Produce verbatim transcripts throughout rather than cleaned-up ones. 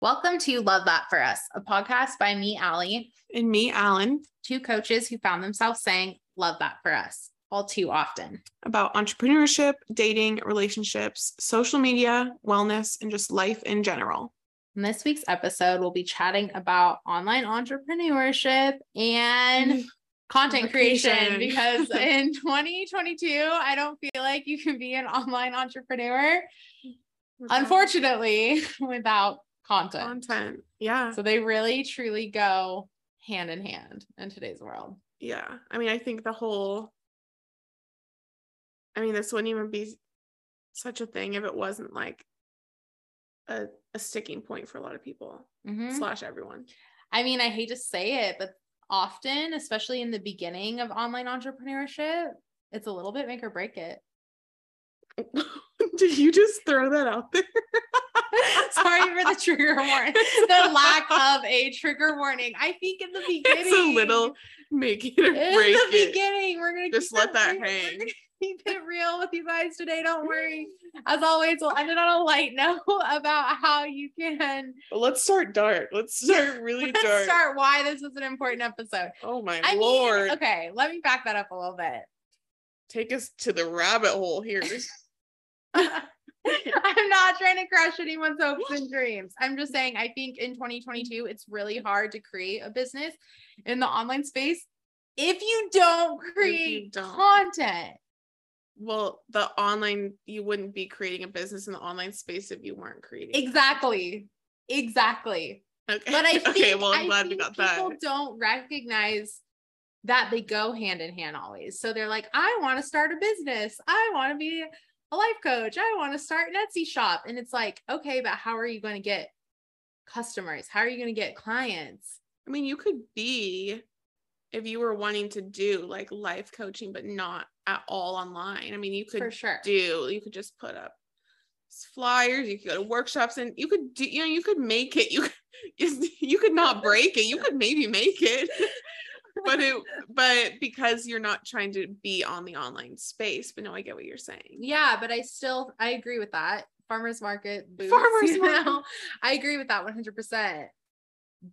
Welcome to Love That For Us, a podcast by me, Ali, and me, Allyn, two coaches who found themselves saying, love that for us, all too often. About entrepreneurship, dating, relationships, social media, wellness, and just life in general. In this week's episode, we'll be chatting about online entrepreneurship and content creation, because in twenty twenty-two, I don't feel like you can be an online entrepreneur, unfortunately, without content. Content, yeah. So they really, truly go hand in hand in today's world. Yeah. I mean, I think the whole, I mean, this wouldn't even be such a thing if it wasn't like a, a sticking point for a lot of people mm-hmm. slash everyone. I mean, I hate to say it, but often, especially in the beginning of online entrepreneurship, it's a little bit make or break it. Did you just throw that out there? Sorry for the trigger warning. The lack of a trigger warning. I think in the beginning, it's a little make it or break it. In the beginning, we're gonna just let that hang. We're gonna keep it real with you guys today. Don't worry. As always, we'll end it on a light note about how you can. Let's start dark. Let's start really dark. Let's start why this was an important episode. Oh my I lord. Mean, okay, let me back that up a little bit. Take us to the rabbit hole here. I'm not trying to crush anyone's hopes and dreams. I'm just saying, I think in twenty twenty-two, it's really hard to create a business in the online space if you don't create you don't. content. Well, the online, you wouldn't be creating a business in the online space if you weren't creating. Exactly. Content. Exactly. Okay. But I think, okay, well, I'm glad we got that. People don't recognize that they go hand in hand always. So they're like, I want to start a business. I want to be a life coach. I want to start an Etsy shop. And it's like, okay, but how are you going to get customers? How are you going to get clients? I mean, you could be, if you were wanting to do like life coaching, but not at all online. I mean, you could For sure. do, you could just put up flyers, you could go to workshops, and you could do, you know, you could make it, you, you could not break it. You could maybe make it. But it, but because you're not trying to be on the online space, but no, I get what you're saying. Yeah. But I still, I agree with that. Farmer's market, boots, Farmer's you know? market. I agree with that one hundred percent.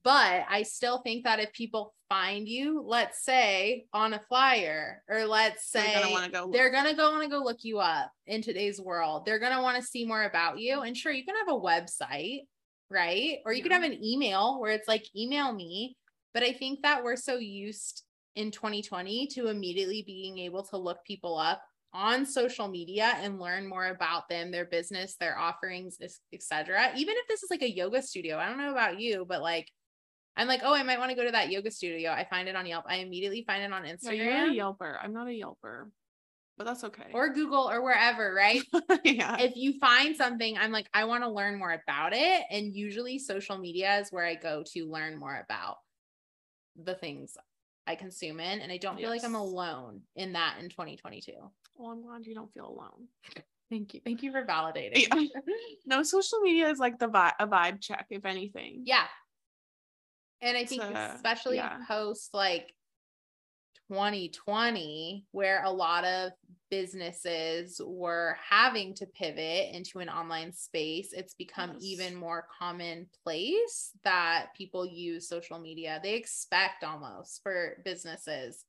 But I still think that if people find you, let's say on a flyer, or let's say they're going to go they're going to go want to go look you up in today's world, they're going to want to see more about you. And sure, you can have a website, right? Or you yeah. can have an email where it's like, email me. But I think that we're so used in twenty twenty to immediately being able to look people up on social media and learn more about them, their business, their offerings, et cetera. Even if this is like a yoga studio, I don't know about you, but like, I'm like, oh, I might want to go to that yoga studio. I find it on Yelp. I immediately find it on Instagram. Yeah, you're a Yelper. I'm not a Yelper, but that's okay. Or Google or wherever, right? Yeah. If you find something, I'm like, I want to learn more about it. And usually social media is where I go to learn more about the things I consume in, and I don't feel yes. like I'm alone in that in twenty twenty-two. Well, I'm glad you don't feel alone. Thank you. Thank you for validating. Yeah. No, social media is like the vibe, a vibe check, if anything. Yeah. And I think so, especially yeah. post like twenty twenty, where a lot of businesses were having to pivot into an online space, it's become yes. even more commonplace that people use social media. They expect almost for businesses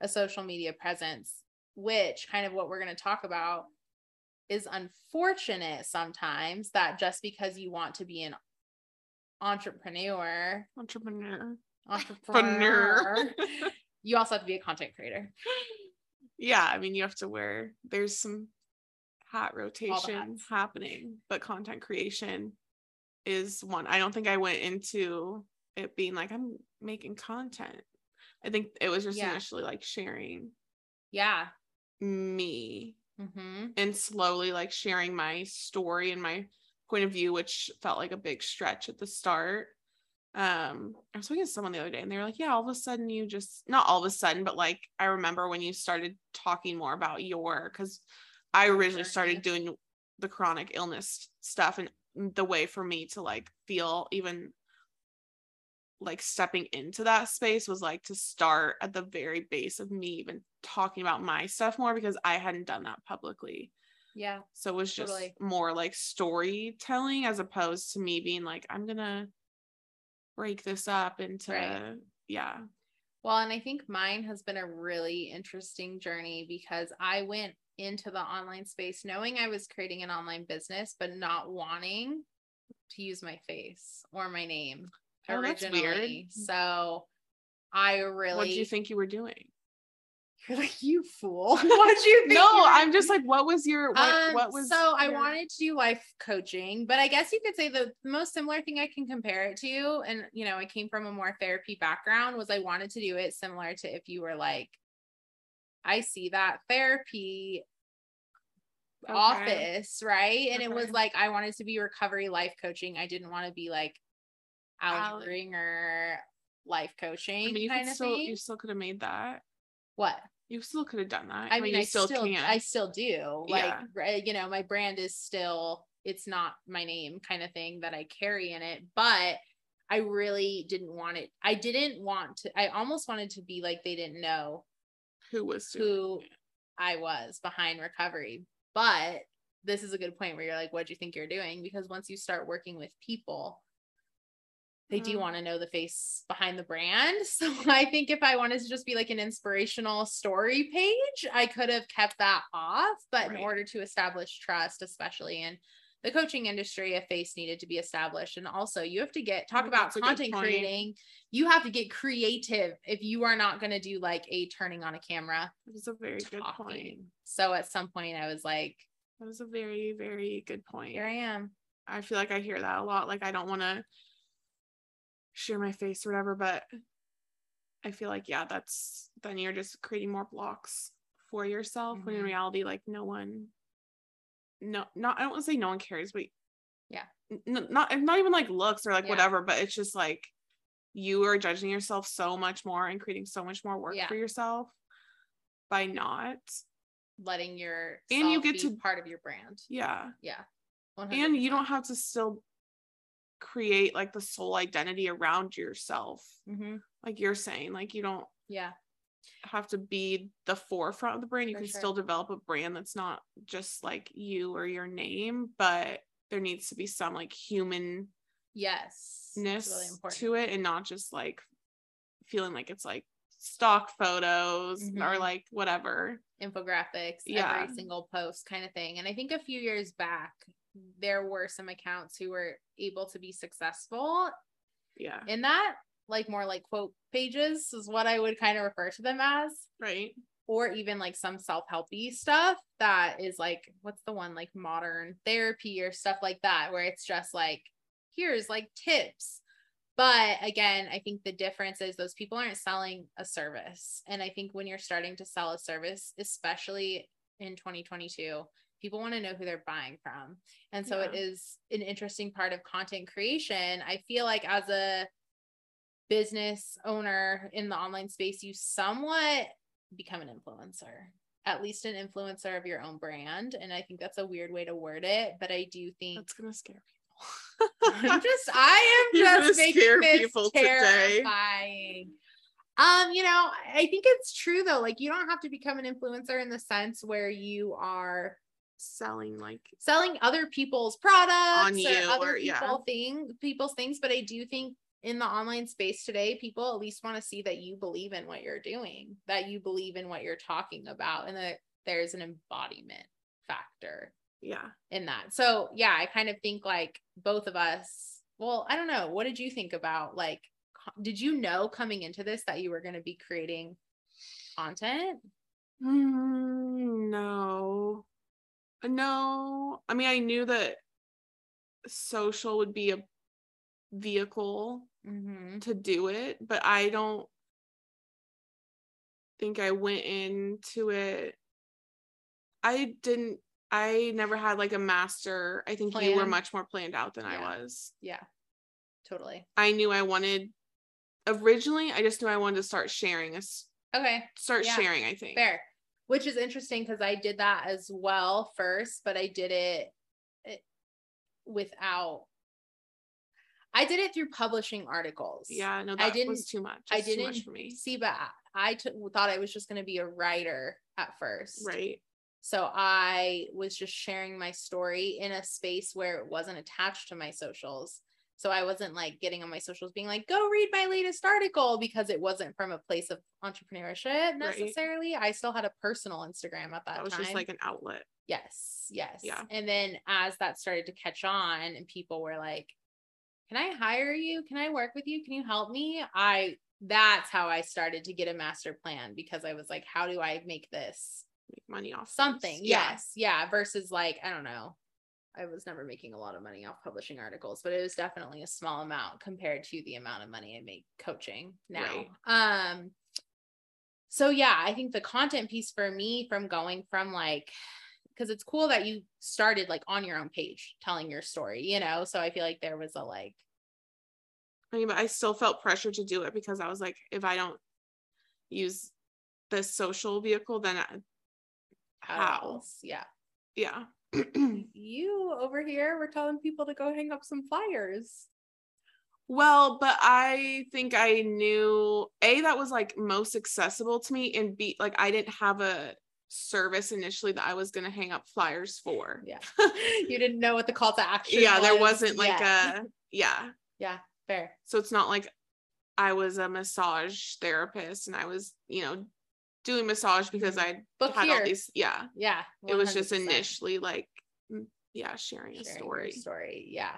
a social media presence, which kind of what we're going to talk about is unfortunate sometimes, that just because you want to be an entrepreneur, entrepreneur, entrepreneur, you also have to be a content creator. Yeah. I mean, you have to wear, there's some hat rotation happening, but content creation is one. I don't think I went into it being like, I'm making content. I think it was just yeah. initially like sharing. Yeah. Me mm-hmm. and slowly like sharing my story and my point of view, which felt like a big stretch at the start. Um, I was talking to someone the other day and they were like, yeah, all of a sudden you just, not all of a sudden, but like, I remember when you started talking more about your, cause I originally started doing the chronic illness stuff, and the way for me to like feel even like stepping into that space was like to start at the very base of me even talking about my stuff more, because I hadn't done that publicly. Yeah. So it was just totally. more like storytelling as opposed to me being like, I'm going to break this up into, right. yeah. Well, and I think mine has been a really interesting journey because I went into the online space knowing I was creating an online business, but not wanting to use my face or my name oh, originally. That's weird. So I really. What did you think you were doing? You're like, you fool. What'd you think? No, I'm just like, what was your, what, um, what was. So your... I wanted to do life coaching, but I guess you could say the most similar thing I can compare it to. And, you know, I came from a more therapy background was I wanted to do it similar to if you were like, I see that therapy okay. office. Right. And okay. it was like, I wanted to be recovery life coaching. I didn't want to be like Allyn Ringer life coaching. I mean, you kind of still, thing. You still could have made that. What? You still could have done that. I mean, you I still, still can. I still do. Like, yeah. you know, my brand is still, it's not my name kind of thing that I carry in it, but I really didn't want it. I didn't want to, I almost wanted to be like, they didn't know who was, who it. I was behind recovery. But this is a good point where you're like, what do you think you're doing? Because once you start working with people, they do want to know the face behind the brand. So I think if I wanted to just be like an inspirational story page, I could have kept that off. But right. in order to establish trust, especially in the coaching industry, a face needed to be established. And also you have to get, talk That's about content creating. You have to get creative if you are not going to do like a turning on a camera. That's a very talking. good point. So at some point I was like, that was a very, very good point. Here I am. I feel like I hear that a lot. Like I don't want to share my face or whatever, but I feel like, yeah, that's, then you're just creating more blocks for yourself mm-hmm. when in reality, like no one, no, not, I don't want to say no one cares, but yeah, n- not, not even like looks or like yeah. whatever, but it's just like, you are judging yourself so much more and creating so much more work yeah. for yourself by not letting your, and you get to part of your brand. Yeah. Yeah. one hundred percent. And you don't have to still create like the soul identity around yourself mm-hmm. like you're saying, like you don't yeah have to be the forefront of the brand. You For can sure. still develop a brand that's not just like you or your name, but there needs to be some like humanness really to it and not just like feeling like it's like stock photos mm-hmm. or like whatever infographics yeah. every single post kind of thing. And I think a few years back there were some accounts who were able to be successful yeah in that, like more like quote pages is what I would kind of refer to them as, right? Or even like some self-helpy stuff that is like, what's the one, like modern therapy or stuff like that, where it's just like, here's like tips. But again, I think the difference is those people aren't selling a service. And I think when you're starting to sell a service, especially in twenty twenty-two, people want to know who they're buying from. And so yeah. it is an interesting part of content creation. I feel like as a business owner in the online space, you somewhat become an influencer, at least an influencer of your own brand. And I think that's a weird way to word it, but I do think that's going to scare people. I'm just, I am You're just making scare this people terrifying. Today. Um, you know, I think it's true though. Like you don't have to become an influencer in the sense where you are selling like selling other people's products on you or other or, people yeah. thing people's things. But I do think in the online space today, people at least want to see that you believe in what you're doing, that you believe in what you're talking about, and that there's an embodiment factor yeah in that. So yeah, I kind of think like both of us, well, I don't know, what did you think about like, did you know coming into this that you were going to be creating content? Mm, no No, I mean, I knew that social would be a vehicle mm-hmm. to do it, but I don't think I went into it. I didn't, I never had like a master. I think Plan. you were much more planned out than yeah. I was. Yeah, totally. I knew I wanted, originally, I just knew I wanted to start sharing. A, okay. Start yeah. sharing, I think. Fair. Which is interesting because I did that as well first, but I did it, it without, I did it through publishing articles. Yeah, no, that I didn't, was too much. It I didn't much for me. see, but I, I t- thought I was just going to be a writer at first. Right. So I was just sharing my story in a space where it wasn't attached to my socials. So I wasn't like getting on my socials being like, go read my latest article, because it wasn't from a place of entrepreneurship necessarily. Right. I still had a personal Instagram at that time. That was time. Just like an outlet. Yes. Yes. Yeah. And then as that started to catch on and people were like, can I hire you? Can I work with you? Can you help me? I, that's how I started to get a master plan, because I was like, how do I make this make money off something? Yeah. Yes. Yeah. Versus like, I don't know. I was never making a lot of money off publishing articles, but it was definitely a small amount compared to the amount of money I make coaching now. Right. Um, so yeah, I think the content piece for me, from going from like, cause it's cool that you started like on your own page telling your story, you know? So I feel like there was a, like, I mean, but I still felt pressure to do it, because I was like, if I don't use the social vehicle, then I, how? Yeah. Yeah. You over here were telling people to go hang up some flyers. Well, but I think I knew A, that was like most accessible to me, and B, like I didn't have a service initially that I was going to hang up flyers for. Yeah. You didn't know what the call to action yeah, was. Yeah. There wasn't like yeah. a, yeah. Yeah. Fair. So it's not like I was a massage therapist and I was, you know, doing massage because I Book had here. all these. Yeah. Yeah. one hundred percent. It was just initially like, yeah, sharing, sharing a story. story. Yeah,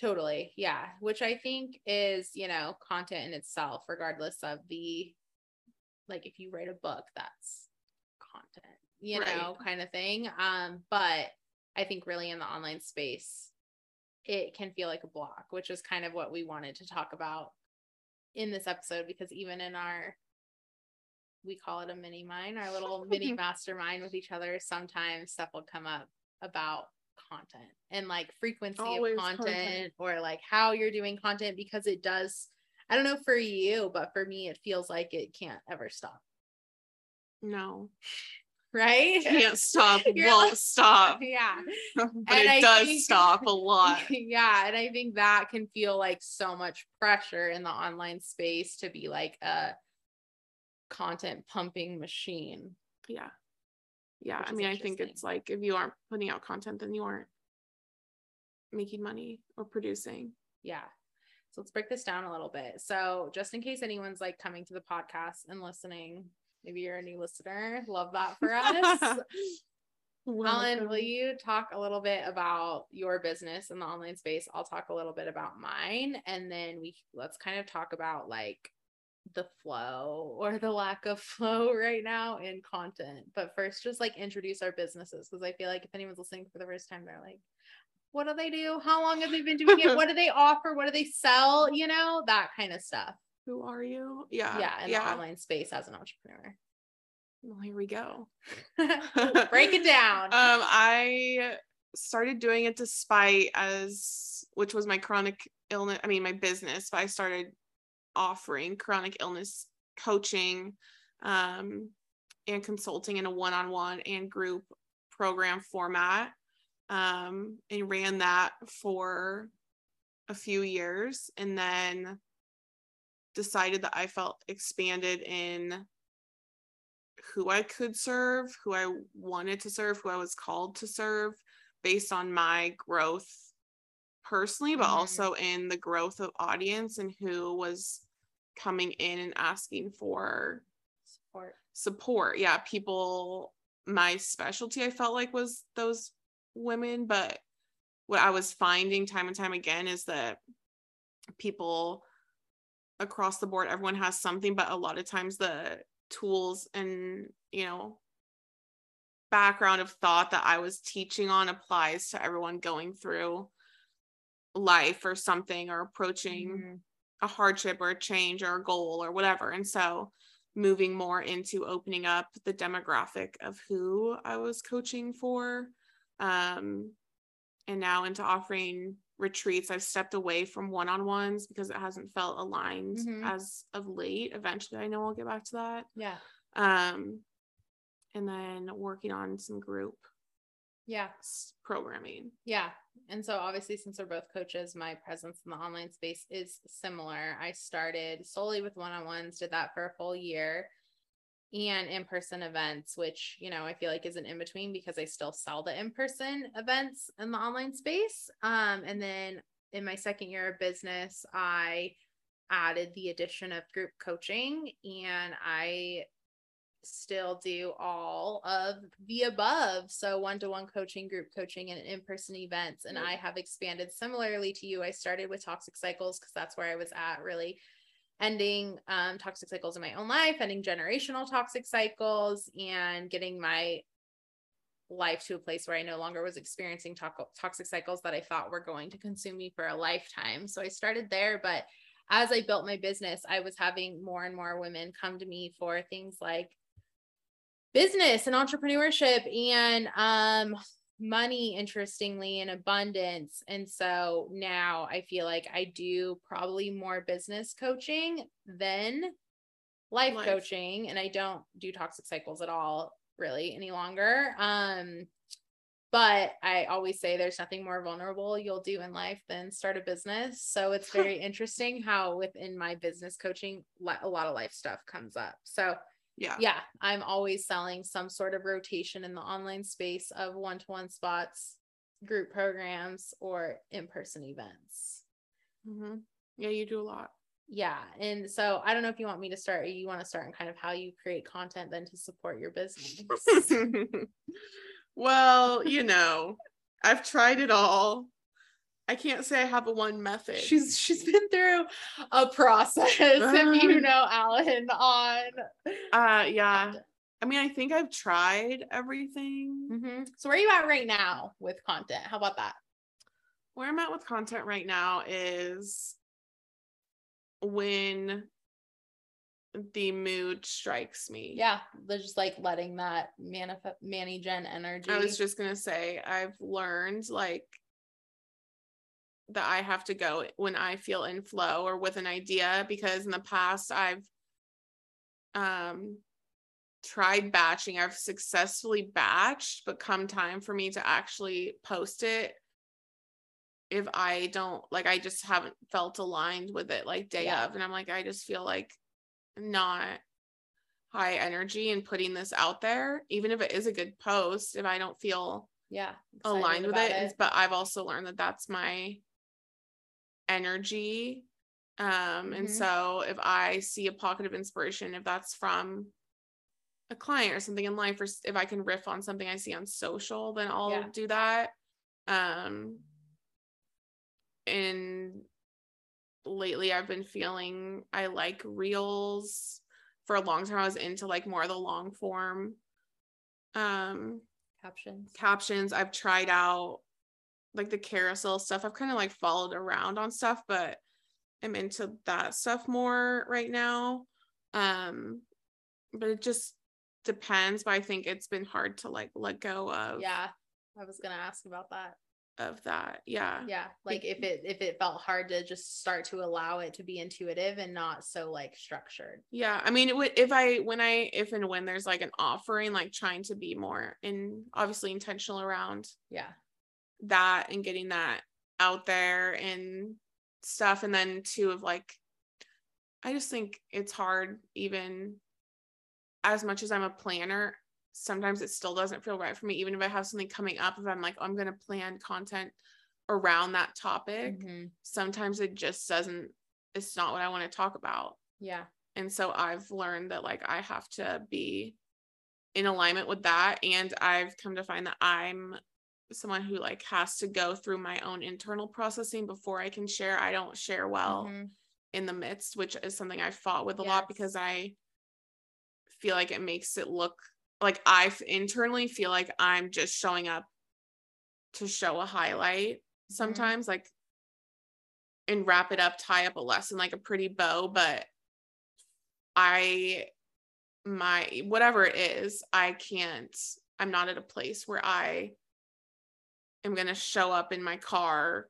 totally. Yeah. Which I think is, you know, content in itself, regardless of the, like, if you write a book, that's content, you right. know, kind of thing. Um, but I think really in the online space, it can feel like a block, which is kind of what we wanted to talk about in this episode, because even in our, we call it a mini mine, our little mini mastermind with each other, sometimes stuff will come up about content and like frequency Always of content, content or like how you're doing content, because it does, I don't know for you, but for me, it feels like it can't ever stop. No. Right? Can't stop, won't like, stop. Yeah. But and it I does think, stop a lot. Yeah. And I think that can feel like so much pressure in the online space to be like a content pumping machine. Yeah. Yeah. I mean, I think it's like, if you aren't putting out content, then you aren't making money or producing. Yeah. So let's break this down a little bit. So just in case anyone's like coming to the podcast and listening, maybe you're a new listener, love that for us. Allyn, will you talk a little bit about your business in the online space? I'll talk a little bit about mine, and then we let's kind of talk about like the flow or the lack of flow right now in content. But first, just like introduce our businesses, because I feel like if anyone's listening for the first time, they're like, what do they do? How long have they been doing it? What do they offer? What do they sell? You know, that kind of stuff. Who are you? Yeah. Yeah. In yeah. the online space as an entrepreneur. Well, here we go. Break it down. Um, I started doing it despite as, which was my chronic illness. I mean, my business, but I started offering chronic illness coaching um and consulting in a one-on-one and group program format, um and ran that for a few years, and then decided that I felt expanded in who I could serve, who I wanted to serve, who I was called to serve, based on my growth personally, but mm-hmm. also in the growth of audience and who was coming in and asking for support. Support. Yeah. People, my specialty, I felt like was those women, but what I was finding time and time again is that people across the board, everyone has something, but a lot of times the tools and, you know, background of thought that I was teaching on applies to everyone going through life or something, or approaching mm-hmm. a hardship or a change or a goal or whatever. And so moving more into opening up the demographic of who I was coaching for, um and now into offering retreats. I've stepped away from one-on-ones because it hasn't felt aligned mm-hmm. as of late. Eventually I know I'll get back to that. Yeah. Um and then working on some group yeah programming. Yeah. And so obviously, since we're both coaches, my presence in the online space is similar. I started solely with one-on-ones, did that for a full year. and in-person events, which, you know, I feel like is an in-between because I still sell the in-person events in the online space. Um, and then in my second year of business, I added the addition of group coaching, and I still do all of the above. So one-to-one coaching, group coaching, and in-person events. And I have expanded similarly to you. I started with toxic cycles because that's where I was at, really ending um, toxic cycles in my own life, ending generational toxic cycles, and getting my life to a place where I no longer was experiencing to- toxic cycles that I thought were going to consume me for a lifetime. So I started there, but as I built my business, I was having more and more women come to me for things like business and entrepreneurship and um, money, interestingly, and abundance. And so now I feel like I do probably more business coaching than life, life. coaching. And I don't do toxic cycles at all, really, any longer. Um, but I always say there's nothing more vulnerable you'll do in life than start a business. So it's very interesting how within my business coaching, a lot of life stuff comes up. So Yeah. yeah, I'm always selling some sort of rotation in the online space of one-to-one spots, group programs, or in-person events. Mm-hmm. Yeah, you do a lot. Yeah. And so I don't know if you want me to start, or you want to start on kind of how you create content then to support your business. Well, you know, I've tried it all. I can't say I have a one method. She's she's been through a process. If you know Allyn on. Uh yeah. I mean, I think I've tried everything. Mm-hmm. So where are you at right now with content? How about that? Where I'm at with content right now is when the mood strikes me. Yeah, they're just like letting that manifest Manny Gen energy. I was just gonna say I've learned like that I have to go when I feel in flow or with an idea, because in the past I've um tried batching. I've successfully batched, but come time for me to actually post it, if I don't like, I just haven't felt aligned with it like day yeah. of, and I'm like, I just feel like not high energy and putting this out there, even if it is a good post, if I don't feel yeah aligned with it, it. But I've also learned that that's my energy. Um, mm-hmm. And so if I see a pocket of inspiration, if that's from a client or something in life, or if I can riff on something I see on social, then I'll yeah. do that. Um, and lately I've been feeling, I like reels. For a long time I was into like more of the long form, um, captions, captions. I've tried out like the carousel stuff. I've kind of like followed around on stuff, but I'm into that stuff more right now. Um, but it just depends. But I think it's been hard to like let go of. Yeah. I was going to ask about that. Of that. Yeah. Yeah. Like if it, if it felt hard to just start to allow it to be intuitive and not so like structured. Yeah. I mean, it would, if I, when I, if and when there's like an offering, like trying to be more in obviously intentional around yeah that and getting that out there and stuff. And then too, of like, I just think it's hard, even as much as I'm a planner, sometimes it still doesn't feel right for me, even if I have something coming up. If I'm like, oh, I'm going to plan content around that topic, mm-hmm. sometimes it just doesn't, it's not what I want to talk about. Yeah. And so I've learned that like I have to be in alignment with that. And I've come to find that I'm someone who like has to go through my own internal processing before I can share. I don't share well mm-hmm. in the midst, which is something I fought with a yes. lot, because I feel like it makes it look like I internally feel like I'm just showing up to show a highlight sometimes, mm-hmm. like, and wrap it up, tie up a lesson, like a pretty bow. But I, my, whatever it is, I can't, I'm not at a place where I am going to show up in my car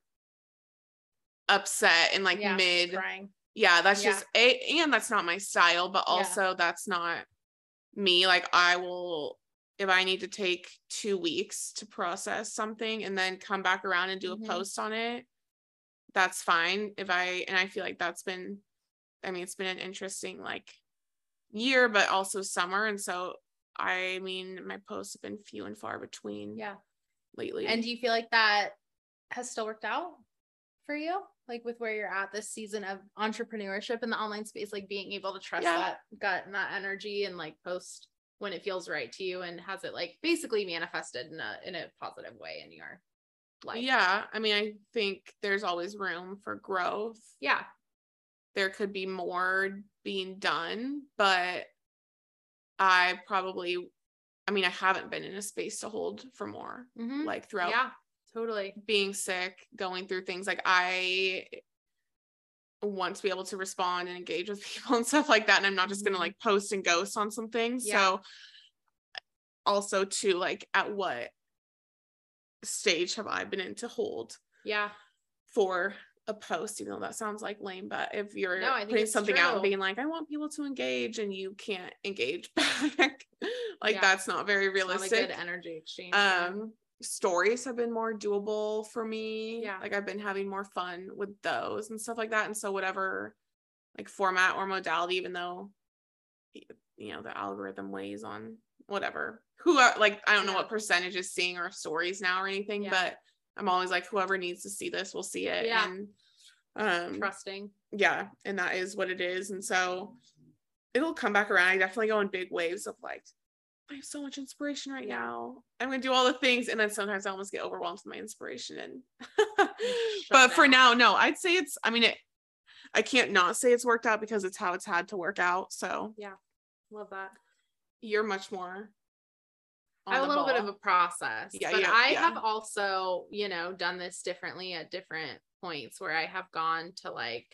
upset and like yeah, mid. Crying. Yeah. That's yeah. just, a, and that's not my style, but also yeah. that's not me. Like I will, if I need to take two weeks to process something and then come back around and do mm-hmm. a post on it, that's fine. If I, and I feel like that's been, I mean, it's been an interesting like year, but also summer. And so, I mean, my posts have been few and far between. Yeah. Lately. And do you feel like that has still worked out for you? Like with where you're at this season of entrepreneurship in the online space, like being able to trust yeah. that gut and that energy and like post when it feels right to you, and has it like basically manifested in a, in a positive way in your life? Yeah. I mean, I think there's always room for growth. Yeah. There could be more being done, but I probably, I mean, I haven't been in a space to hold for more, mm-hmm. like throughout yeah, totally. being sick, going through things. Like I want to be able to respond and engage with people and stuff like that. And I'm not just going to like post and ghost on some things. Yeah. So also too, like at what stage have I been in to hold yeah. for a post, even though that sounds like lame, but if you're no, putting something true. out and being like, I want people to engage, and you can't engage back, like yeah. that's not very realistic. Not a good energy exchange. Um, stories have been more doable for me. Yeah. Like I've been having more fun with those and stuff like that. And so whatever like format or modality, even though, you know, the algorithm weighs on whatever, who are like, I don't yeah. know what percentage is seeing our stories now or anything, yeah. but I'm always like, whoever needs to see this will see it. Yeah. And um trusting. Yeah. And that is what it is. And so it'll come back around. I definitely go in big waves of like, I have so much inspiration right yeah. now. I'm gonna do all the things. And then sometimes I almost get overwhelmed with my inspiration. And but down. for now, no, I'd say it's, I mean, it I can't not say it's worked out because it's how it's had to work out. So yeah. Love that. You're much more a little ball. bit of a process, yeah, but yeah, I yeah. have also, you know, done this differently at different points where I have gone to like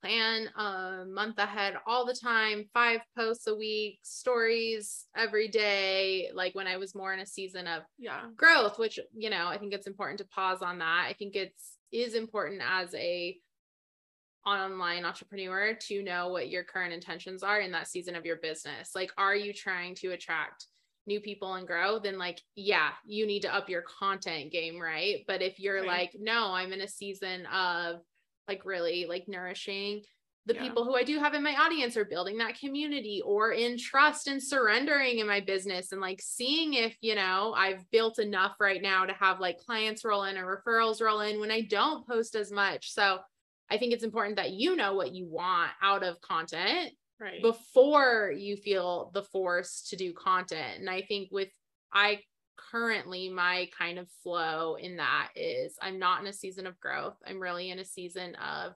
plan a month ahead all the time, five posts a week, stories every day. Like when I was more in a season of yeah. growth, which, you know, I think it's important to pause on that. I think it's, is important as a online entrepreneur to know what your current intentions are in that season of your business. Like, are you trying to attract new people and grow? Then like, yeah, you need to up your content game. Right. But if you're right. like, no, I'm in a season of like really like nourishing the yeah. people who I do have in my audience, or building that community, or in trust and surrendering in my business, and like seeing if, you know, I've built enough right now to have like clients roll in or referrals roll in when I don't post as much. So I think it's important that you know what you want out of content right. before you feel the force to do content. And I think with, I currently, my kind of flow in that is I'm not in a season of growth. I'm really in a season of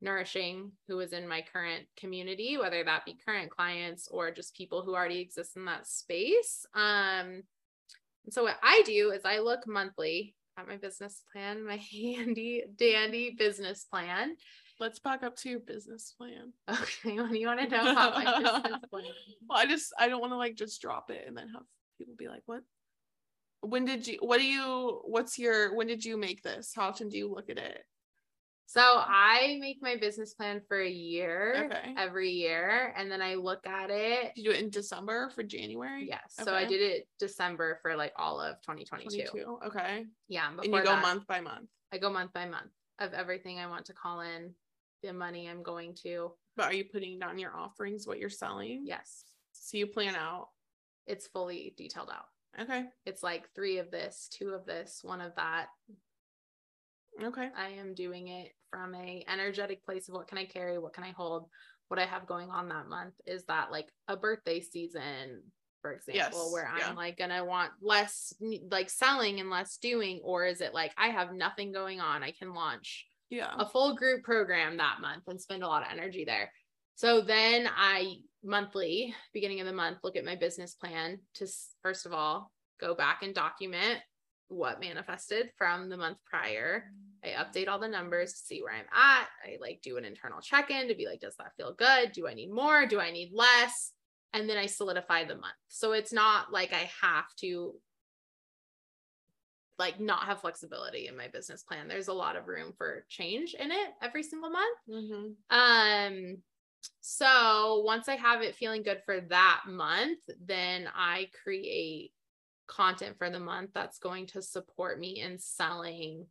nourishing who is in my current community, whether that be current clients or just people who already exist in that space. Um, and so what I do is I look monthly at my business plan, my handy dandy business plan. Let's back up to your business plan. Okay. When you want to know about my business plan. Well, I just, I don't want to like just drop it and then have people be like, what, when did you, what do you, what's your, when did you make this? How often do you look at it? So I make my business plan for a year, okay. every year. And then I look at it. Did you do it in December for January? Yes. Okay. So I did it December for like all of twenty twenty-two. twenty-two Okay. Yeah. And you go that, month by month. I go month by month of everything I want to call in, the money I'm going to. But are you putting down your offerings, what you're selling? Yes. So you plan out. It's fully detailed out. Okay. It's like three of this, two of this, one of that. Okay. I am doing it from a energetic place of what can I carry? What can I hold? What I have going on that month. Is that like a birthday season, for example, yes. where I'm yeah. like going to want less like selling and less doing, or is it like, I have nothing going on. I can launch yeah. a full group program that month and spend a lot of energy there. So then I monthly, beginning of the month, look at my business plan to, first of all, go back and document what manifested from the month prior. I update all the numbers to see where I'm at. I like do an internal check-in to be like, does that feel good? Do I need more? Do I need less? And then I solidify the month. So it's not like I have to like not have flexibility in my business plan. There's a lot of room for change in it every single month. Mm-hmm. Um, so once I have it feeling good for that month, then I create content for the month that's going to support me in selling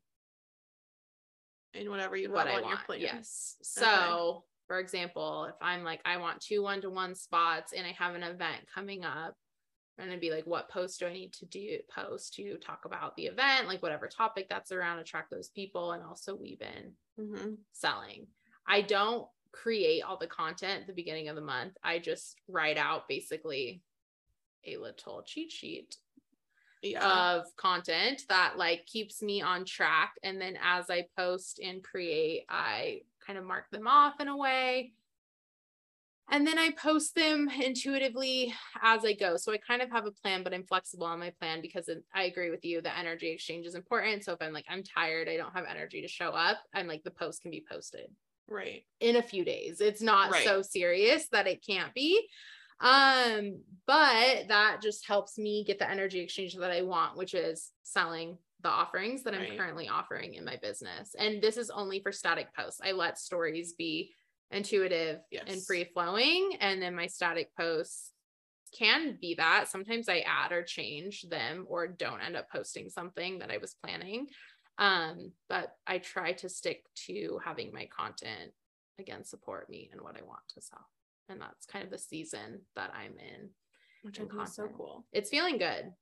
in whatever you have what on I want. Your plan. Yes. So okay. For example, if I'm like, I want two one-to-one spots and I have an event coming up, I'm going to be like, what post do I need to do post to talk about the event? Like whatever topic that's around, attract those people and also weave in mm-hmm. selling. I don't create all the content at the beginning of the month. I just write out basically a little cheat sheet yeah. of content that like keeps me on track. And then as I post and create, I kind of mark them off in a way. And then I post them intuitively as I go. So I kind of have a plan, but I'm flexible on my plan because I agree with you. The energy exchange is important. So if I'm like, I'm tired, I don't have energy to show up, I'm like, the post can be posted right in a few days. It's not right. so serious that it can't be. Um, but that just helps me get the energy exchange that I want, which is selling the offerings that right. I'm currently offering in my business. And this is only for static posts. I let stories be intuitive yes. and free flowing. And then my static posts can be that. Sometimes I add or change them or don't end up posting something that I was planning. Um, but I try to stick to having my content again, support me and what I want to sell. And that's kind of the season that I'm in. Which I think is so cool. It's feeling good.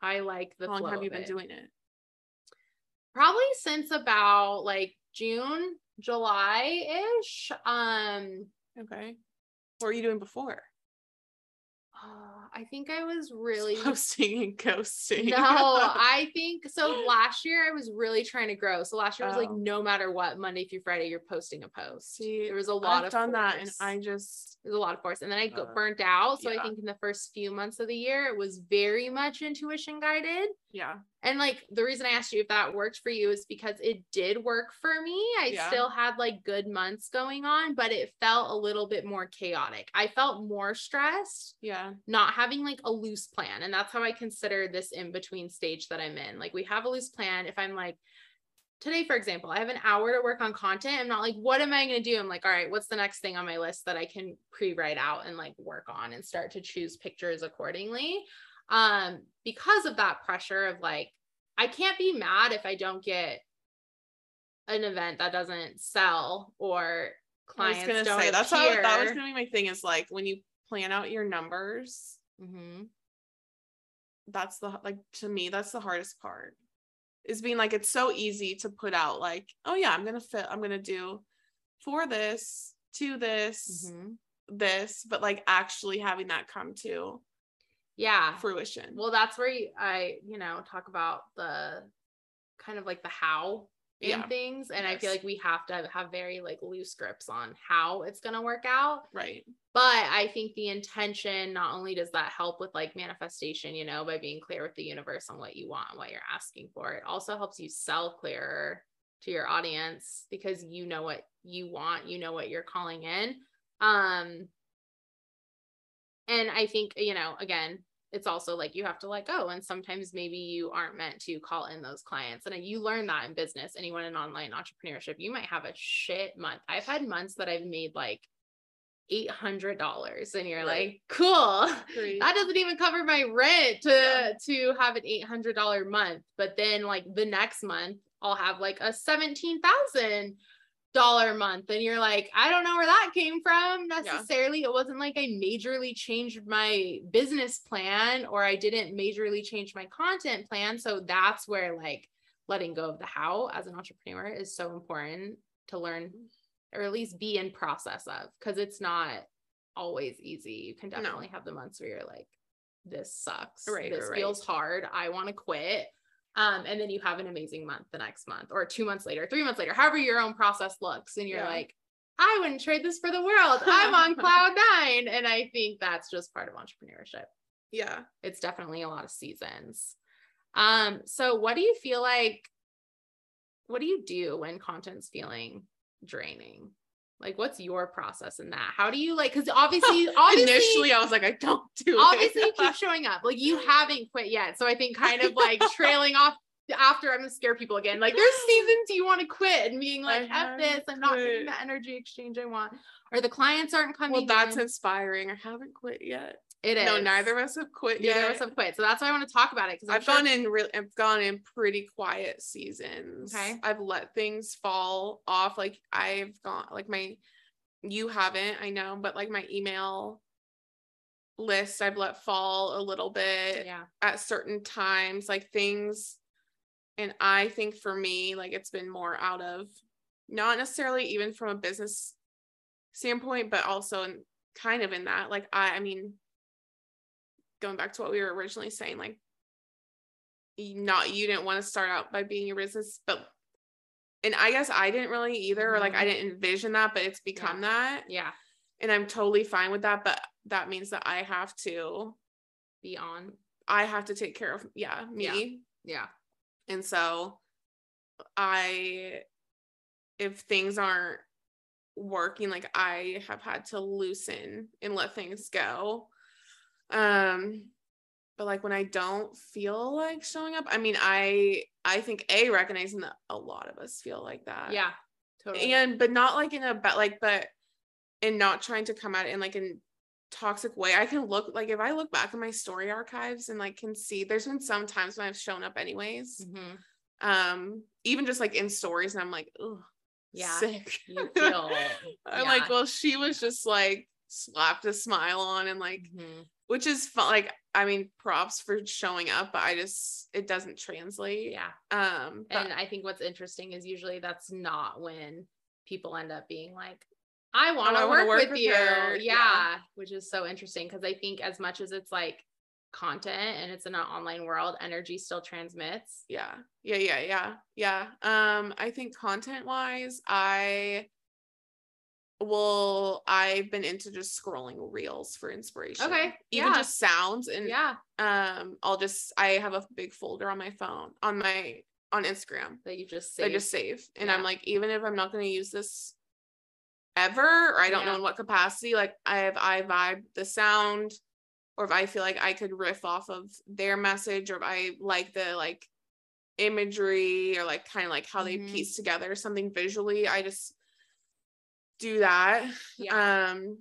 I like the flow. How long have you been doing it? Probably since about like June, July-ish. Um, okay. What were you doing before? Uh, I think I was really just posting and ghosting. No, I think so. Last year I was really trying to grow. So last year oh. I was like, no matter what, Monday through Friday, you're posting a post. See, there was a lot I've of done force. that, and I just there's a lot of force. And then I uh, got burnt out. So yeah. I think in the first few months of the year, it was very much intuition guided. Yeah. And like the reason I asked you if that worked for you is because it did work for me. I yeah. still had like good months going on, but it felt a little bit more chaotic. I felt more stressed. Yeah. Not having like a loose plan. And that's how I consider this in-between stage that I'm in. Like we have a loose plan. If I'm like today, for example, I have an hour to work on content. I'm not like, what am I going to do? I'm like, all right, what's the next thing on my list that I can pre-write out and like work on and start to choose pictures accordingly. Um, because of that pressure of like, I can't be mad if I don't get an event that doesn't sell or clients don't appear. I was going to say, that's how, that was going to be my thing is like, when you plan out your numbers, mm-hmm. that's the, like, to me, that's the hardest part is being like, it's so easy to put out like, oh yeah, I'm going to fit, I'm going to do for this, to this, mm-hmm. this, but like actually having that come to yeah. fruition. Well, that's where you, I, you know, talk about the kind of like the how in yeah. things. And yes. I feel like we have to have very like loose grips on how it's going to work out. Right. But I think the intention, not only does that help with like manifestation, you know, by being clear with the universe on what you want and what you're asking for, it also helps you sell clearer to your audience because you know what you want, you know what you're calling in. Um, And I think, you know, again, it's also like you have to let go. And sometimes maybe you aren't meant to call in those clients. And you learn that in business, anyone in online entrepreneurship, you might have a shit month. I've had months that I've made like eight hundred dollars and you're right. like, cool. Great. That doesn't even cover my rent to, yeah. to have an eight hundred dollars month. But then like the next month I'll have like a seventeen thousand dollars dollar a month and you're like, I don't know where that came from necessarily. Yeah. It wasn't like I majorly changed my business plan or I didn't majorly change my content plan. So that's where like letting go of the how as an entrepreneur is so important to learn or at least be in process of, because it's not always easy. You can definitely no. have the months where you're like, this sucks. Right, this right. feels hard. I want to quit. Um, and then you have an amazing month the next month or two months later, three months later, however your own process looks. And you're yeah. like, I wouldn't trade this for the world. I'm on cloud nine. And I think that's just part of entrepreneurship. Yeah. It's definitely a lot of seasons. Um, so what do you feel like, what do you do when content's feeling draining? Like, what's your process in that? How do you like, cause obviously, obviously initially I was like, I don't do obviously it. Obviously you keep showing up. Like you haven't quit yet. So I think kind of like trailing off after, I'm gonna scare people again. Like there's seasons you want to quit and being like, F this, I'm not getting the energy exchange I want. Or the clients aren't coming. Well, that's in. inspiring. I haven't quit yet. It is. No, neither of us have quit neither yet. Neither of us have quit. So that's why I want to talk about it. Cause I'm I've sure- gone in really, I've gone in pretty quiet seasons. Okay. I've let things fall off. Like I've gone, like my You haven't, I know, but like my email list, I've let fall a little bit yeah. at certain times, like things. And I think for me, like it's been more out of not necessarily even from a business standpoint, but also in, kind of in that, like, I, I mean, going back to what we were originally saying, like not, you didn't want to start out by being your business, but, and I guess I didn't really either, or like, I didn't envision that, but it's become yeah. that. Yeah. And I'm totally fine with that. But that means that I have to be on, I have to take care of, yeah, me. Yeah. yeah. And so I, if things aren't working, like I have had to loosen and let things go. Um, but like when I don't feel like showing up, I mean, I, I think a recognizing that a lot of us feel like that. Yeah, totally. And, but not like in a, but like, but and not trying to come at it in like a toxic way. I can look like, if I look back at my story archives and like can see there's been some times when I've shown up anyways, mm-hmm. um, even just like in stories, and I'm like, oh, yeah, sick. You feel it. I'm yeah. like, well, she was just like slapped a smile on and like, mm-hmm. which is fun. Like, I mean, props for showing up, but I just, it doesn't translate. Yeah. Um, but- and I think what's interesting is usually that's not when people end up being like, I want to oh, work, work with, with you. Yeah. yeah. Which is so interesting. Cause I think as much as it's like content and it's in an online world, energy still transmits. Yeah. Yeah. Yeah. Yeah. Yeah. Um, I think content wise, I will, I've been into just scrolling reels for inspiration. Okay. Even yeah. just sounds. And yeah. um, I'll just, I have a big folder on my phone, on my, on Instagram that you just save. I just save. And yeah. I'm like, even if I'm not going to use this ever, or I don't yeah. know in what capacity, like I have, I vibe the sound, or if I feel like I could riff off of their message, or if I like the like imagery, or like kind of like how mm-hmm. they piece together something visually, I just do that. Yeah. Um,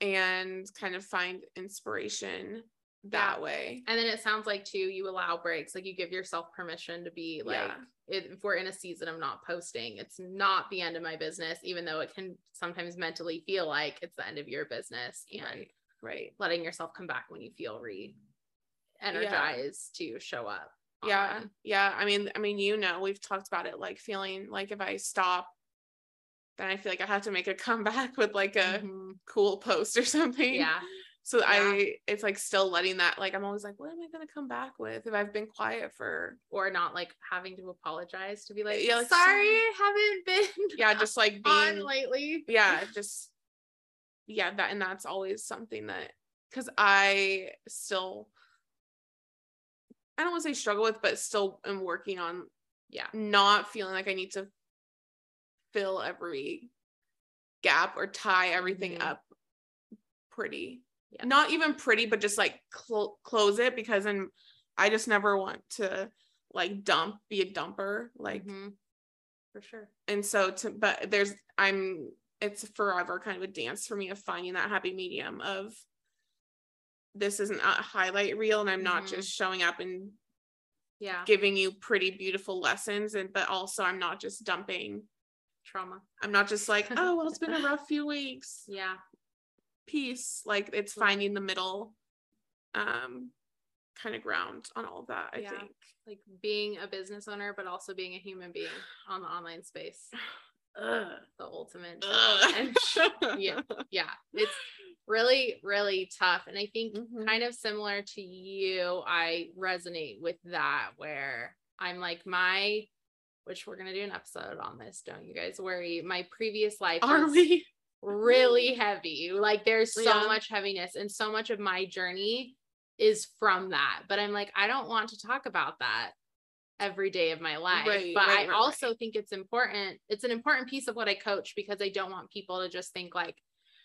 and kind of find inspiration that yeah. way. And then it sounds like too, you allow breaks, like you give yourself permission to be like, yeah. if we're in a season of not posting, it's not the end of my business, even though it can sometimes mentally feel like it's the end of your business. And right, right. letting yourself come back when you feel re-energized yeah. to show up. Online. Yeah. Yeah. I mean, I mean, you know, we've talked about it, like feeling like if I stop, then I feel like I have to make a comeback with like a mm-hmm. cool post or something. Yeah. So yeah. I, it's like still letting that, like, I'm always like, what am I going to come back with if I've been quiet for, or not like having to apologize to be like, yeah, like sorry, I haven't been yeah, just like being on lately. Yeah. Just, yeah. That, and that's always something that, cause I still, I don't want to say struggle with, but still am working on yeah, not feeling like I need to fill every gap or tie everything mm-hmm. up pretty. Yeah. Not even pretty, but just like cl- close it, because I'm, I just never want to like dump, be a dumper, like mm-hmm. for sure. And so to, but there's, I'm, it's forever kind of a dance for me of finding that happy medium of this isn't a highlight reel and I'm not mm-hmm. just showing up and yeah, giving you pretty beautiful lessons. And, but also I'm not just dumping trauma. I'm not just like, oh, well, it's been a rough few weeks. Yeah. Piece, like it's finding the middle um kind of ground on all of that. I yeah. think like being a business owner but also being a human being on the online space, Ugh. the ultimate Ugh. And, yeah yeah it's really really tough. And I think mm-hmm. kind of similar to you, I resonate with that, where I'm like my, which we're gonna do an episode on this, don't you guys worry, my previous life are was, we really heavy. Like there's so yeah. much heaviness, and so much of my journey is from that, but I'm like, I don't want to talk about that every day of my life, right, but right, I right, also right. think it's important. It's an important piece of what I coach, because I don't want people to just think like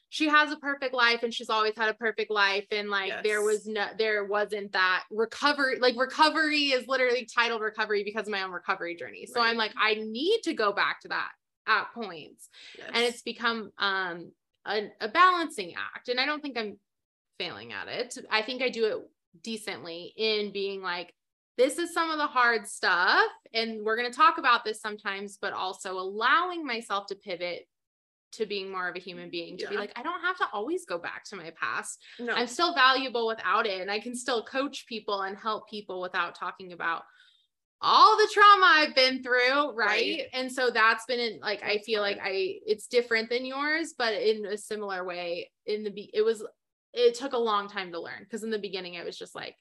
she has a perfect life and she's always had a perfect life. And like, yes. there was no, there wasn't that recovery, like recovery is literally titled recovery because of my own recovery journey. So right. I'm like, I need to go back to that at points. Yes. And it's become um a, a balancing act, and I don't think I'm failing at it. I think I do it decently in being like, this is some of the hard stuff and we're going to talk about this sometimes, but also allowing myself to pivot to being more of a human being, to yeah. be like, I don't have to always go back to my past. No. I'm still valuable without it. And I can still coach people and help people without talking about all the trauma I've been through. Right. right. And so that's been like, that's I feel hard. like I, it's different than yours, but in a similar way in the, be- it was, it took a long time to learn. Cause in the beginning it was just like,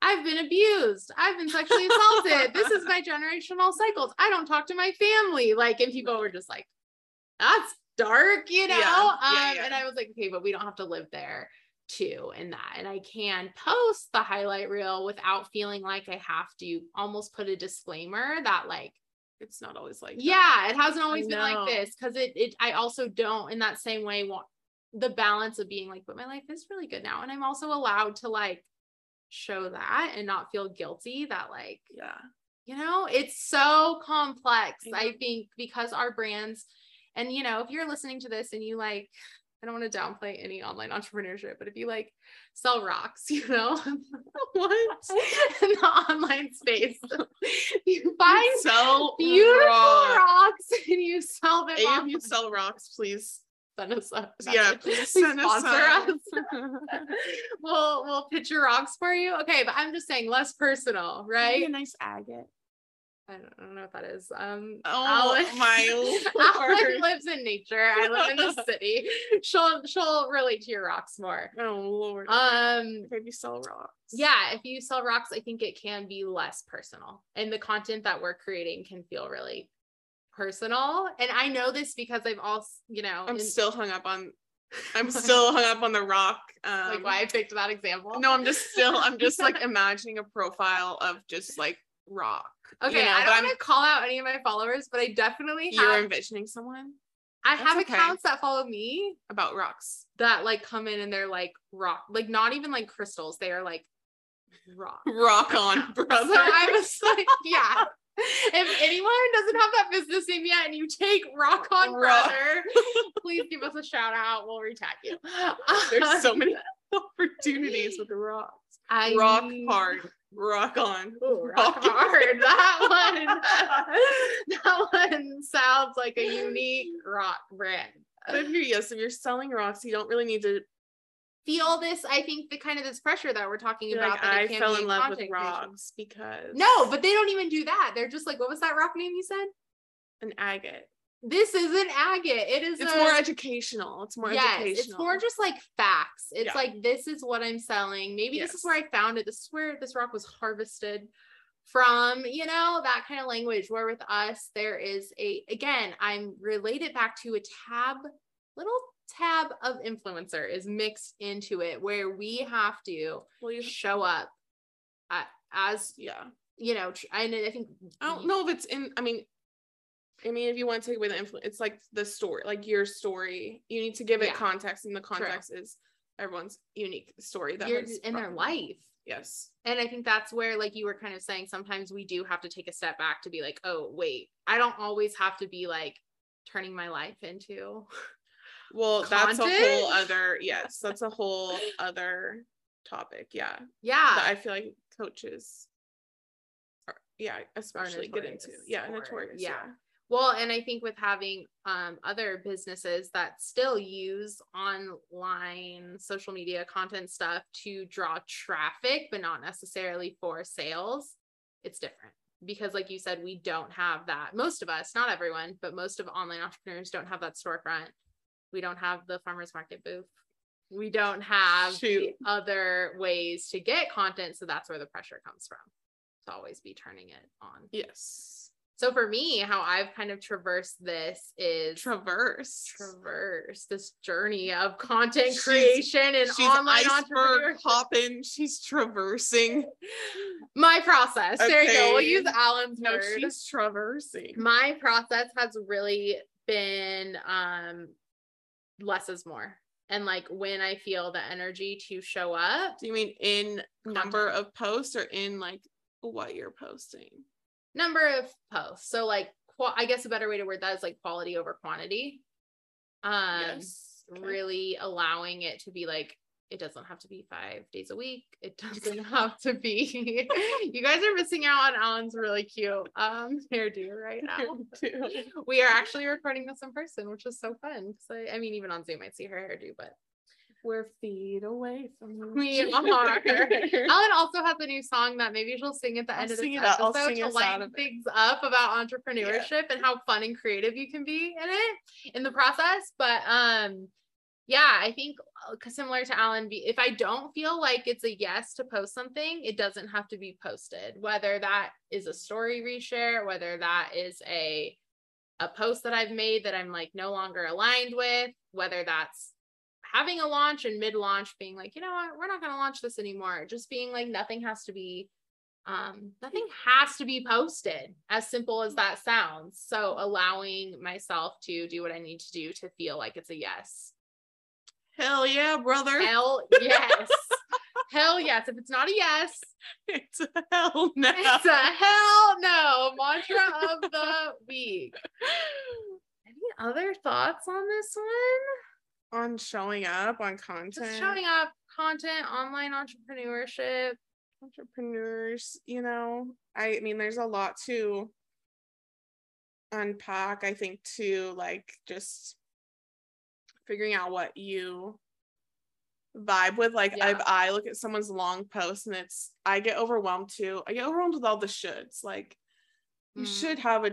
I've been abused. I've been sexually assaulted. This is my generational cycles. I don't talk to my family. Like, and people were just like, that's dark, you know? Yeah, yeah, um, yeah. And I was like, okay, but we don't have to live there too in that. And I can post the highlight reel without feeling like I have to almost put a disclaimer that like, it's not always like, yeah, that. It hasn't always been like this. Cause it, it, I also don't in that same way want the balance of being like, but my life is really good now. And I'm also allowed to like show that and not feel guilty that like, yeah, you know, it's so complex. I, I think because our brands, and, you know, if you're listening to this and you like, I don't want to downplay any online entrepreneurship, but if you like sell rocks, you know, what in the online space, you find so beautiful raw. rocks and you sell them. If you sell rocks, please send us up. Yeah, please send us up. we'll, we'll pitch your rocks for you. Okay. But I'm just saying less personal, right? A nice agate. I don't, I don't know what that is. Um, oh Allyn, my Lord. Allyn lives in nature. I live in the city. She'll she'll relate to your rocks more. Oh Lord. Um, if you sell rocks. Yeah, if you sell rocks, I think it can be less personal, and the content that we're creating can feel really personal. And I know this because I've also, you know, I'm in- still hung up on. I'm still hung up on the rock. Um, like why I picked that example. No, I'm just still. I'm just like imagining a profile of just like rock. Okay, you know, I don't want to call out any of my followers, but I definitely have. You're envisioning someone? I That's have okay. accounts that follow me about rocks that like come in and they're like rock, like not even like crystals. They are like rock. Rock on, brother. So I was like, yeah. If anyone doesn't have that business name yet and you take rock on, rock. brother, please give us a shout out. We'll retag you. There's so many opportunities with the rocks. I... Rock hard. Rock on. Ooh, rock hard. That one. That one sounds like a unique rock brand. But if you're, yes, if you're selling rocks, you don't really need to feel this. I think the kind of this pressure that we're talking you're about. Like, that I fell in love with rocks because. No, but they don't even do that. They're just like, what was that rock name you said? An agate. This is an agate. It is. It's a, more educational. It's more yes, educational. It's more just like facts. It's yeah. like, this is what I'm selling. Maybe yes. this is where I found it. This is where this rock was harvested from, you know, that kind of language. Where with us, there is a, again, I'm related back to a tab, little tab of influencer is mixed into it where we have to well, show up uh, as, yeah, you know, and I think, I don't know if it's in, I mean, I mean, if you want to take away the influence, it's like the story, like your story, you need to give it yeah. context, and the context True. is everyone's unique story that is in their life. Yes. And I think that's where, like you were kind of saying, sometimes we do have to take a step back to be like, oh, wait, I don't always have to be like turning my life into. Well, content? That's a whole other, yes, that's a whole other topic. Yeah. Yeah. But I feel like coaches are, yeah, especially get into, yeah, or, notorious. Yeah. yeah. Well, and I think with having um, other businesses that still use online social media content stuff to draw traffic, but not necessarily for sales, it's different because like you said, we don't have that. Most of us, not everyone, but most of online entrepreneurs don't have that storefront. We don't have the farmer's market booth. We don't have Shoot. the other ways to get content. So that's where the pressure comes from, to always be turning it on. Yes. So for me, how I've kind of traversed this is traverse, traverse this journey of content she's, creation and she's online entrepreneurship. Hopping, she's traversing my process. Okay. There you go. We'll use Allyn's no, word. She's traversing. My process has really been um, less is more, and like when I feel the energy to show up. Do you mean in number content. of posts or in like what you're posting? Number of posts. So like, qu- I guess a better way to word that is like quality over quantity. Um, yes. okay. Really allowing it to be like, It doesn't have to be five days a week. It doesn't have to be. You guys are missing out on Allyn's really cute um, hairdo right now. We are actually recording this in person, which is so fun. I, I mean, even on Zoom, I see her hairdo, but we're feet away from her. We are. Allyn also has a new song that maybe she'll sing at the I'll end of this episode to lighten things up about entrepreneurship yeah. and how fun and creative you can be in it, in the process. But um, yeah, I think similar to Allyn, if I don't feel like it's a yes to post something, it doesn't have to be posted, whether that is a story reshare, whether that is a, a post that I've made that I'm like no longer aligned with, whether that's having a launch and mid launch being like, you know what, we're not going to launch this anymore. Just being like, nothing has to be, um, nothing has to be posted, as simple as that sounds. So allowing myself to do what I need to do to feel like it's a yes. Hell yeah, brother. Hell yes. Hell yes. If it's not a yes, it's a hell no. It's a hell no. Mantra of the week. Any other thoughts on this one? On showing up, on content. Just showing up, content, online entrepreneurship. Entrepreneurs, you know, I mean, there's a lot to unpack, I think, too, like just figuring out what you vibe with. Like yeah. if I look at someone's long post and it's, I get overwhelmed too. I get overwhelmed with all the shoulds. Like mm. you should have a,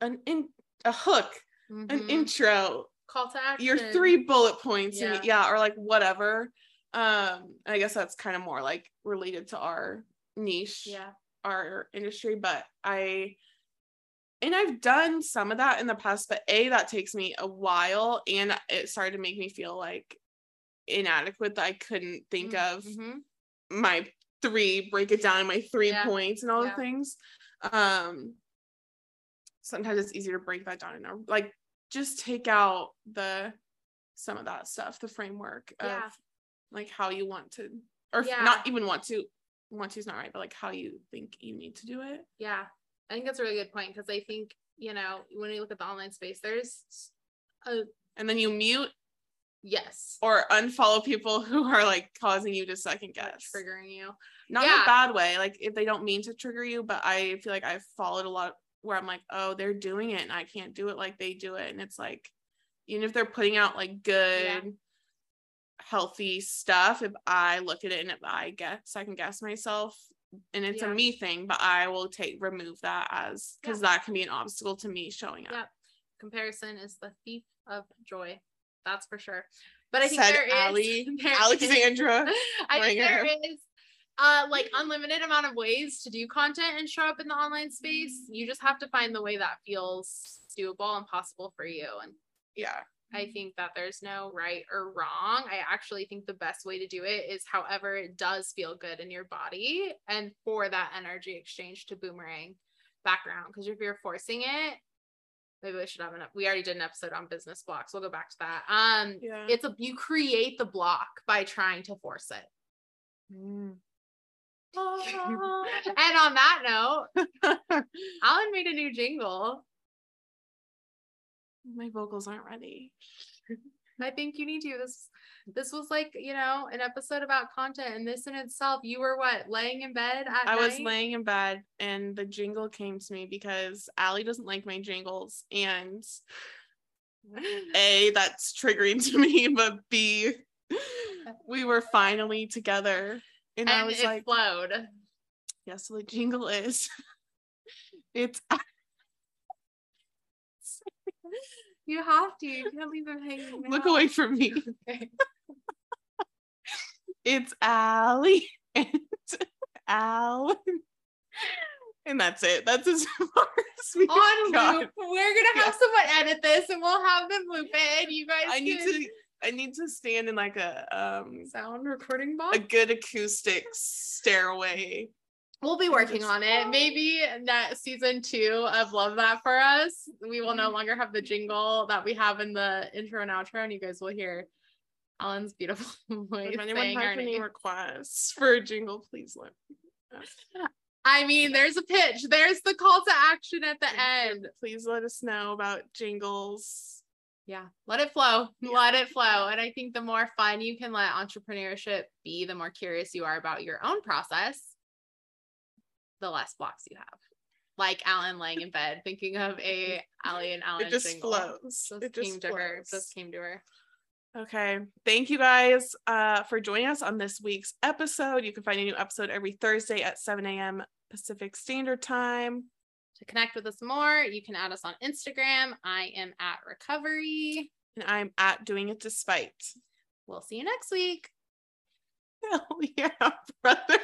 an in a hook, mm-hmm. an intro, call to action, your three bullet points. Yeah. And, yeah. Or like whatever. Um, I guess that's kind of more like related to our niche, yeah. our industry, but I, And I've done some of that in the past, but A, that takes me a while, and it started to make me feel like inadequate that I couldn't think mm-hmm. of mm-hmm. my three, break it down, my three yeah. points and all yeah. the things. Um, sometimes it's easier to break that down. And like, just take out the, some of that stuff, the framework yeah. of like how you want to, or yeah. not even want to, want to is not right, but like how you think you need to do it. Yeah. I think that's a really good point, because I think, you know, when you look at the online space, there's a... And then you mute. Yes. Or unfollow people who are, like, causing you to second guess. Triggering you. Not yeah. in a bad way. Like, if they don't mean to trigger you, but I feel like I've followed a lot where I'm like, oh, they're doing it, and I can't do it like they do it. And it's like, even if they're putting out, like, good... Yeah. healthy stuff, if I look at it and if I guess, I can guess myself, and it's yeah. a me thing, but I will take remove that as, because yeah. that can be an obstacle to me showing up. Yeah. Comparison is the thief of joy, that's for sure. But I think Said there Ali, is there Alexandra is, I think there is uh like unlimited amount of ways to do content and show up in the online space. You just have to find the way that feels doable and possible for you. And yeah, I think that there's no right or wrong. I actually think the best way to do it is however it does feel good in your body, and for that energy exchange to boomerang background. Because if you're forcing it, maybe we should have an, we already did an episode on business blocks. We'll go back to that. Um, yeah. It's a, you create the block by trying to force it. Mm. Oh. And on that note, Allyn made a new jingle. My vocals aren't ready. I think you need to. This this was like, you know, an episode about content, and this in itself, you were what, laying in bed at I night? Was laying in bed, and the jingle came to me because Ali doesn't like my jingles, and A, that's triggering to me, but B, we were finally together, and, and I was it like, flowed. Yes, so the jingle is, it's. You have to. You can't leave them hanging out. Look away from me. Okay. It's Ali and Allyn. And that's it. That's as far as we On got. Loop. We're going to have yeah. someone edit this, and we'll have them loop it. And you guys I can... need to I need to stand in like a um sound recording box. A good acoustic stairway. We'll be working on it. Maybe that season two of Love That For Us, we will no longer have the jingle that we have in the intro and outro, and you guys will hear Allyn's beautiful voice. If anyone has any requests for a jingle, please let me know. I mean, there's a pitch. There's the call to action at the end. Please let us know about jingles. Yeah. Let it flow. Yeah. Let it flow. And I think the more fun you can let entrepreneurship be, the more curious you are about your own process, the less blocks you have. Like Allyn laying in bed, thinking of a Ali and Allyn. It just single. flows. Just it came just to flows. her. Just came to her. Okay. Thank you guys uh, for joining us on this week's episode. You can find a new episode every Thursday at seven a.m. Pacific Standard Time. To connect with us more, you can add us on Instagram. I am at recovery. And I'm at doing it despite. We'll see you next week. Hell yeah, brother.